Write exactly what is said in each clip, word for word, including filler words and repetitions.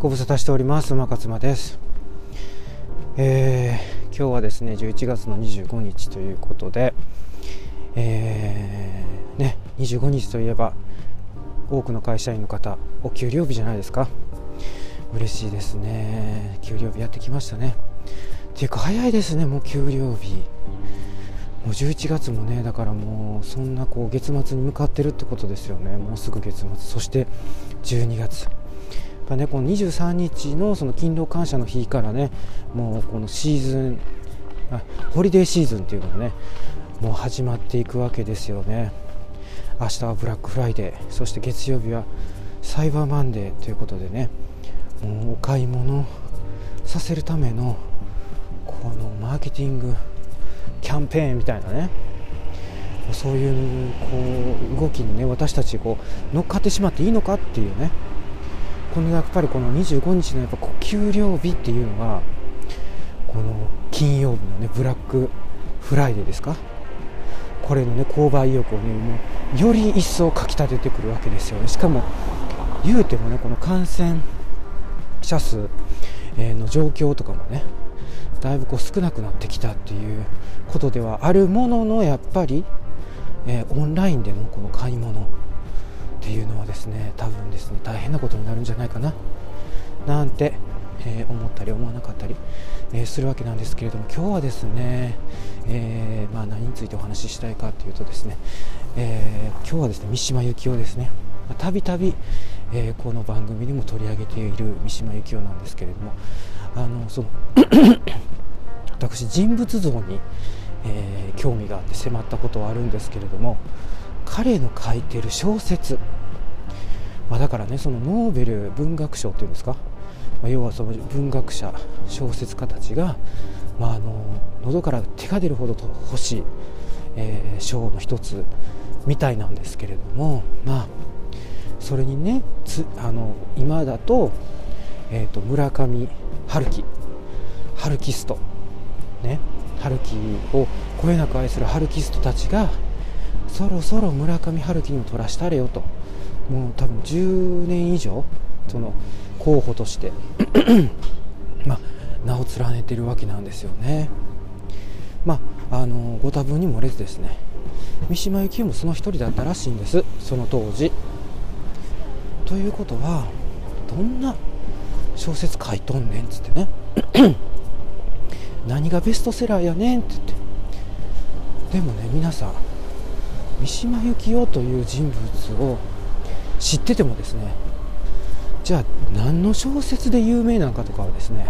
ご無沙汰しております。馬勝間です。えー、今日はですねじゅういちがつのにじゅうごにちということで、えーね、にじゅうごにちといえば多くの会社員の方お給料日じゃないですか。嬉しいですね。給料日やってきましたね。っていうか早いですね。もう給料日もうじゅういちがつもね、だからもうそんなこう月末に向かってるってことですよね。もうすぐ月末、そしてじゅうにがつだね。このにじゅうさんにちのその勤労感謝の日からね、もうこのシーズン、あ、ホリデーシーズンっていうのがね、もう始まっていくわけですよね。明日はブラックフライデー、そして月曜日はサイバーマンデーということでね、もうお買い物させるためのこのマーケティングキャンペーンみたいなね、そういうこう動きにね、私たちこう乗っかってしまっていいのかっていうね、このやっぱりこのにじゅうごにちのやっぱ給料日っていうのはこの金曜日のねブラックフライデーですか、これのね購買意欲をねもうより一層かきたててくるわけですよね。しかも言うてもねこの感染者数の状況とかもねだいぶこう少なくなってきたっていうことではあるものの、やっぱり、えー、オンラインでのこの買い物っていうのはですね多分ですね大変なことになるんじゃないかななんて、えー、思ったり思わなかったり、えー、するわけなんですけれども、今日はですね、えーまあ、何についてお話ししたいかというとですね、えー、今日はですね三島由紀夫ですね、たびたびこの番組でも取り上げている三島由紀夫なんですけれども、あのその私人物像に、えー、興味があって迫ったことはあるんですけれども、彼の書いている小説、まあ、だからねそのノーベル文学賞というんですか、まあ、要はその文学者小説家たちが、まあ、あの喉から手が出るほど欲しい、えー、賞の一つみたいなんですけれども、まあそれにねつあの今だと、えーと村上春樹、春キストね、春樹をこよなく愛する春キストたちがそろそろ村上春樹にも取らしたれよと、もう多分じゅうねんいじょうその候補として、まあ、名を連ねているわけなんですよね。まああのご多分に漏れずですね、三島由紀夫もその一人だったらしいんです、その当時。ということはどんな小説書いとんねんっつってね何がベストセラーやねんって言って、でもね皆さん三島由紀夫という人物を知っててもですね、じゃあ何の小説で有名なのかとかはですね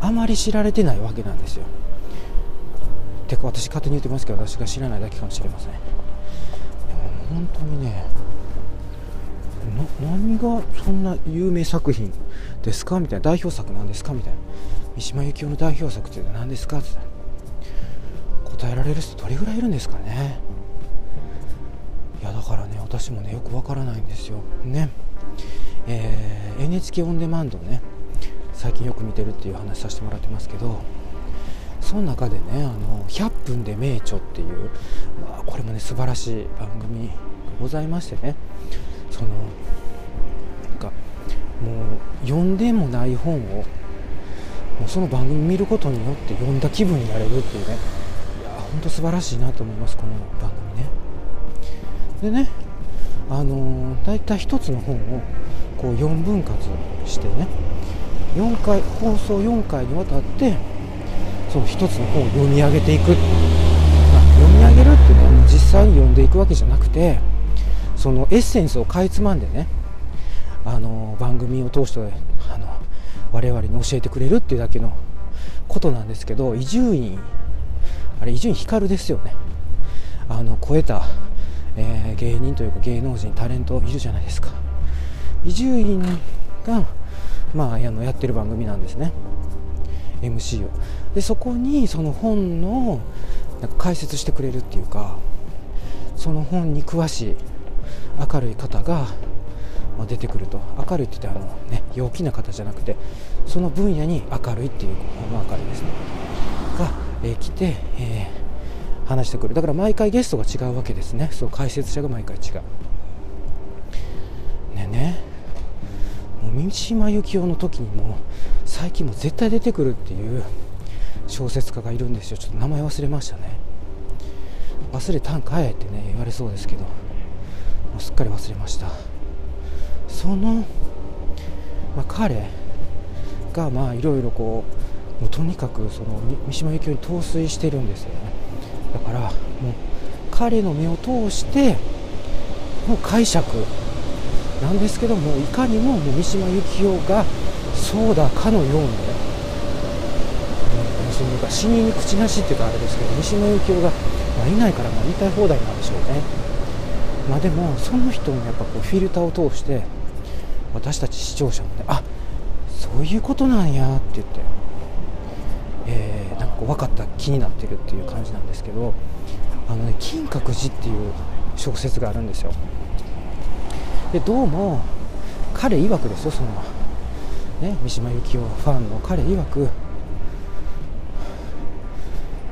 あまり知られてないわけなんですよ。てか私勝手に言ってますけど私が知らないだけかもしれません。でも本当にね何がそんな有名作品ですかみたいな、代表作なんですかみたいな、三島由紀夫の代表作って何ですかって答えられる人どれぐらいいるんですかね。いやだからね私もねよくわからないんですよね、えー、エヌエイチケー オンデマンドをね最近よく見てるっていう話させてもらってますけど、その中でねあのひゃっぷんで名著っていう、まあ、これもね素晴らしい番組ございましてね、そのなんかもう読んでもない本をもうその番組見ることによって読んだ気分になれるっていうね、いや本当素晴らしいなと思いますこの番組ね。でねあのだいたい一つの本をこうよんぶん割してねよんかい放送よんかいにわたってその一つの本を読み上げていく、まあ、読み上げるっていうのは実際に読んでいくわけじゃなくて、そのエッセンスをかいつまんでねあの番組を通してあの我々に教えてくれるっていうだけのことなんですけど、伊集院あれ伊集院光ですよね、あの超えた、えー、芸人というか芸能人タレントいるじゃないですか。伊集院が、まあ、やってる番組なんですね エムシー を。でそこにその本のなんか解説してくれるっていうか、その本に詳しい明るい方が出てくると、明るいって言ってあの、ね、陽気な方じゃなくてその分野に明るいっていうこの明るいですねが、えー、来て、えー、話してくる。だから毎回ゲストが違うわけですね。そう解説者が毎回違うね。ねもう三島由紀夫の時にも最近も絶対出てくるっていう小説家がいるんですよ。ちょっと名前忘れましたね。忘れたんかいってね言われそうですけど、もうすっかり忘れました。その、まあ、彼がまあいろいろこう、もうとにかくその三島由紀夫に陶酔してるんですよね。だからもう彼の目を通しての解釈なんですけども、いかにも三島由紀夫がそうだかのように、ね、その死人に口なしっていうかあれですけど、三島由紀夫が、まあ、いないからまあ言いたい放題なんでしょうね。まあ、でもその人もやっぱこうフィルターを通して私たち視聴者もね、あ、そういうことなんやって言って、えー、なんかこう分かった気になってるっていう感じなんですけど、あのね、金閣寺っていう小説があるんですよ。でどうも彼曰くですよ、その、ね、三島由紀夫ファンの彼曰く、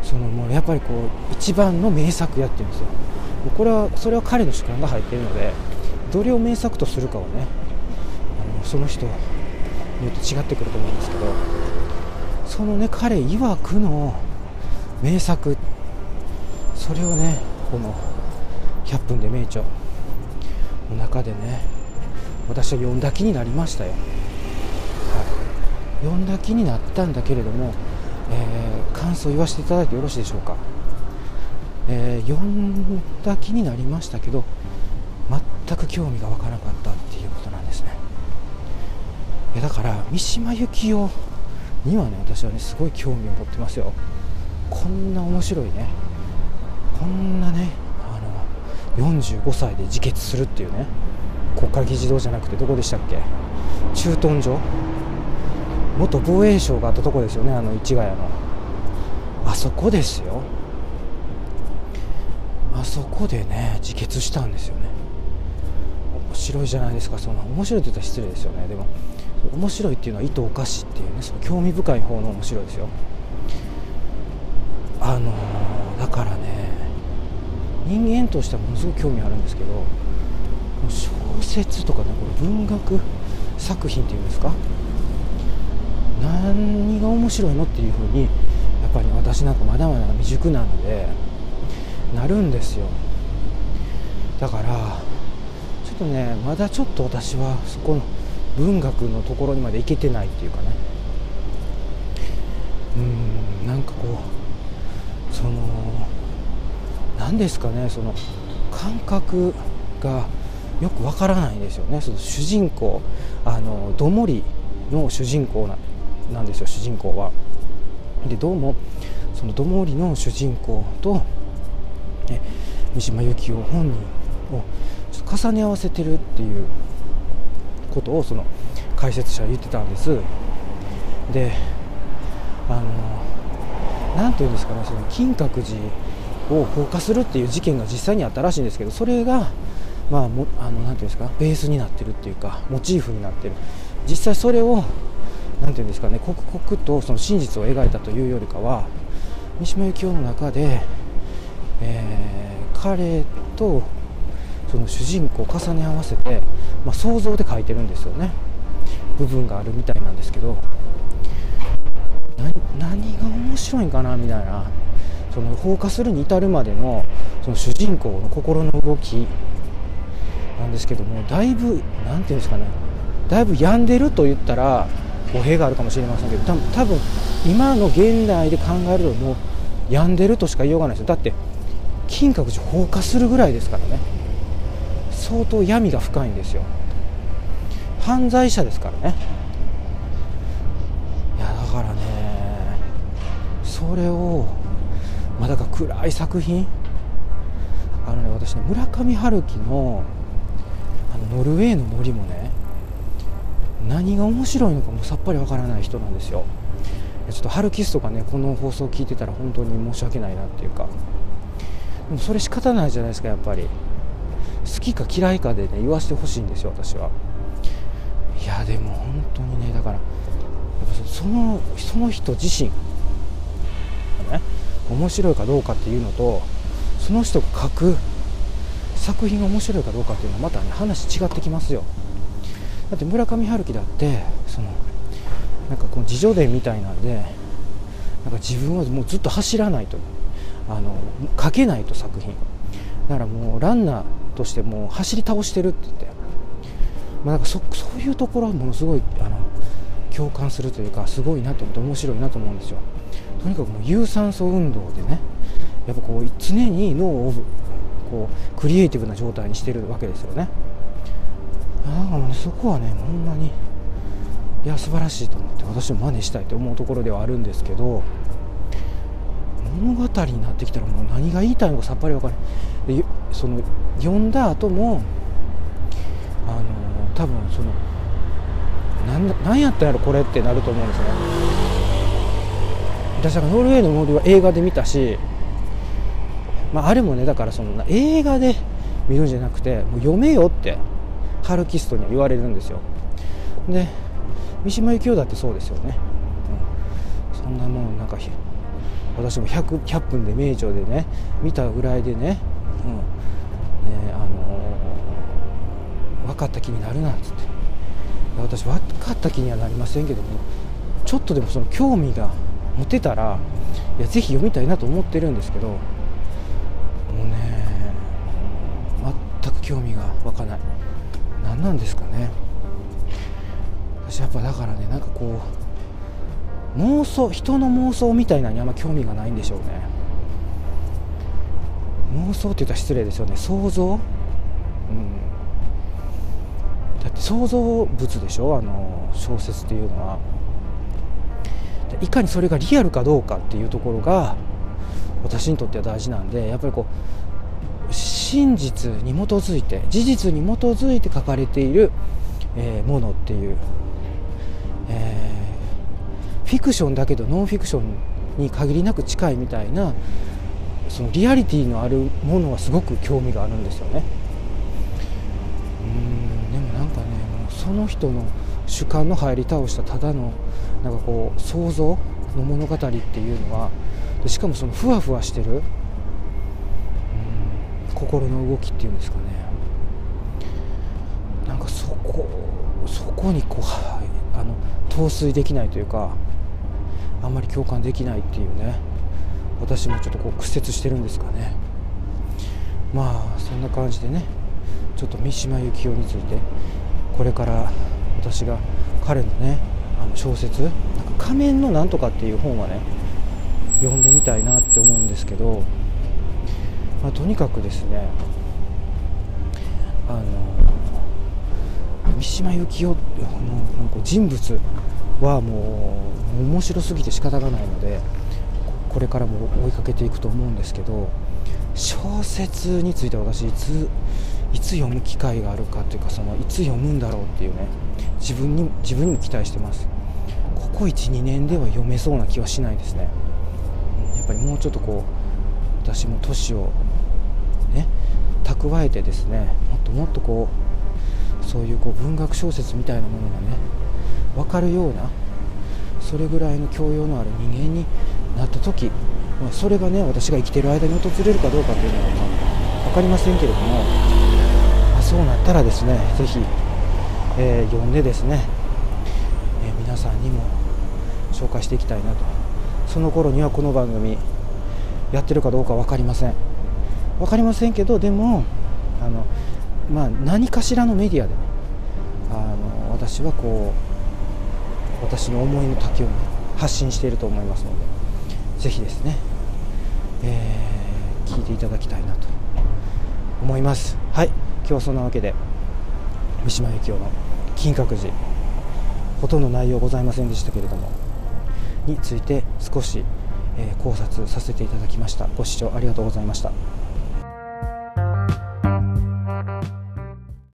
そのもうやっぱりこう一番の名作やってるんですよ。これはそれは彼の主観が入っているので、どれを名作とするかはね、あのその人によって違ってくると思うんですけど、そのね彼曰くの名作、それをねこのひゃっぷんで名著の中でね、私は読んだ気になりましたよ。はい、読んだ気になったんだけれども、えー、感想を言わせていただいてよろしいでしょうか。えー、読んだ気になりましたけど、全く興味がわからなかったっていうことなんですね。いやだから三島由紀夫にはね、私はねすごい興味を持ってますよ。こんな面白いね、こんなねよんじゅうごさいで自決するっていうね、国会議事堂じゃなくてどこでしたっけ、駐屯所、元防衛省があったとこですよね、あの市ヶ谷のあそこですよ。あそこでね自決したんですよね。面白いじゃないですか。その面白いって言ったら失礼ですよね。でも面白いっていうのは意図おかしっていうね、その興味深い方の面白いですよ。あのだからね、人間としてはものすごく興味あるんですけど、小説とかね、これ文学作品っていうんですか、何が面白いのっていうふうにやっぱり、ね、私なんかまだまだ未熟なのでなるんですよ。だからちょっとね、まだちょっと私はそこの文学のところにまで行けてないっていうかね、うーん、なんかこうその何ですかね、その感覚がよくわからないんですよね。その主人公、あのどもりの主人公 な, なんですよ、主人公は。でどうもそのどもりの主人公とえ三島由紀夫本人をちょっと重ね合わせてるっていうことをその解説者は言ってたんです。で、あのなんていうんですかね、その金閣寺を放火するっていう事件が実際にあったらしいんですけど、それがまあもあのなんていうんですか、ベースになってるっていうかモチーフになってる。実際それをなんていうんですかね、刻々とその真実を描いたというよりかは、三島由紀夫の中で、えー、彼とその主人公を重ね合わせて、まあ、想像で描いてるんですよね、部分があるみたいなんですけど、な何が面白いんかなみたいな。その放火するに至るまで の, その主人公の心の動きなんですけども、だいぶなんていうんですかね、だいぶ病んでると言ったら語弊があるかもしれませんけど、多 分, 多分今の現代で考えるともう病んでるとしか言いようがないですよ。だって金閣寺放火するぐらいですからね、相当闇が深いんですよ、犯罪者ですからね。いやだからね、それをまあ、だから暗い作品、あのね、私ね村上春樹 の, あのノルウェーの森もね、何が面白いのかもさっぱりわからない人なんですよ。ちょっと春樹とかね、この放送を聞いてたら本当に申し訳ないなっていうか、でもそれ仕方ないじゃないですか。やっぱり好きか嫌いかでね言わせてほしいんですよ、私は。いやでも本当にね、だからやっぱ そ, のその人自身ね面白いかどうかっていうのと、その人が書く作品が面白いかどうかっていうのはまたね話違ってきますよ。だって村上春樹だってそのなんかこの自叙伝みたいなんでなんか自分はもうずっと走らないとあの書けないと作品だからもうランナーとしてもう走り倒してるって言って、まあ、なんか そ, そういうところはものすごいあの共感するというかすごいなと思って面白いなと思うんですよ。とにかくもう有酸素運動でねやっぱこう常に脳をこうクリエイティブな状態にしてるわけですよね。なんかもうそこはねほんまにいや素晴らしいと思って私も真似したいと思うところではあるんですけど、物語になってきたらもう何が言いたいのかさっぱり分からないで、その読んだ後もあの多分そのなんだなんやったんやろこれってなると思うんですよね。私はノルウェーの森は映画で見たし、まあ、あれもねだからその映画で見るんじゃなくてもう読めよってハルキストには言われるんですよ。で三島由紀夫だってそうですよね、うん、そんなもんなんか私も 100, ひゃっぷんで名著でね見たぐらいでね、うん、ねあのー、分かった気になるなっつって。私分かった気にはなりませんけどもちょっとでもその興味が持てたらいやぜひ読みたいなと思ってるんですけどもうね全く興味が湧かない。何なんですかね。私やっぱだからねなんかこう妄想人の妄想みたいなのにあんま興味がないんでしょうね。妄想って言ったら失礼ですよね。想像、うん想像物でしょあの小説っていうのは。いかにそれがリアルかどうかっていうところが私にとっては大事なんで、やっぱりこう真実に基づいて事実に基づいて書かれている、えー、ものっていう、えー、フィクションだけどノンフィクションに限りなく近いみたいなそのリアリティのあるものはすごく興味があるんですよね。その人の主観の入り倒したただのなんかこう想像の物語っていうのはしかもそのふわふわしてる、うん、心の動きっていうんですかね。なんかそこそこにこうあの陶酔できないというかあんまり共感できないっていうね。私もちょっとこう屈折してるんですかね。まあそんな感じでねちょっと三島由紀夫についてこれから私が彼のねあの小説なんか仮面のなんとかっていう本はね読んでみたいなって思うんですけど、まあ、とにかくですねあの三島由紀夫の人物はもう面白すぎて仕方がないのでこれからも追いかけていくと思うんですけど、小説について私いついつ読む機会があるかというかそのいつ読むんだろうっていうね自分に自分にも期待してます。ここ いち,に 年では読めそうな気はしないですね。やっぱりもうちょっとこう私も年をね蓄えてですねもっともっとこうそうい う, こう文学小説みたいなものがね分かるようなそれぐらいの教養のある人間になった時、まあ、それがね私が生きている間に訪れるかどうかというのは、まあ、分かりませんけれどもそうなったらですね、ぜひ、えー、読んでですね、えー、皆さんにも紹介していきたいなと。その頃にはこの番組やってるかどうか分かりません分かりませんけど、でもあの、まあ、何かしらのメディアで、ね、あの私はこう私の思いの丈を、ね、発信していると思いますので、ぜひですね、えー、聞いていただきたいなと思います。はい、今日そんなわけで三島由紀夫の金閣寺ほとんど内容ございませんでしたけれどもについて少し、えー、考察させていただきました。ご視聴ありがとうございました。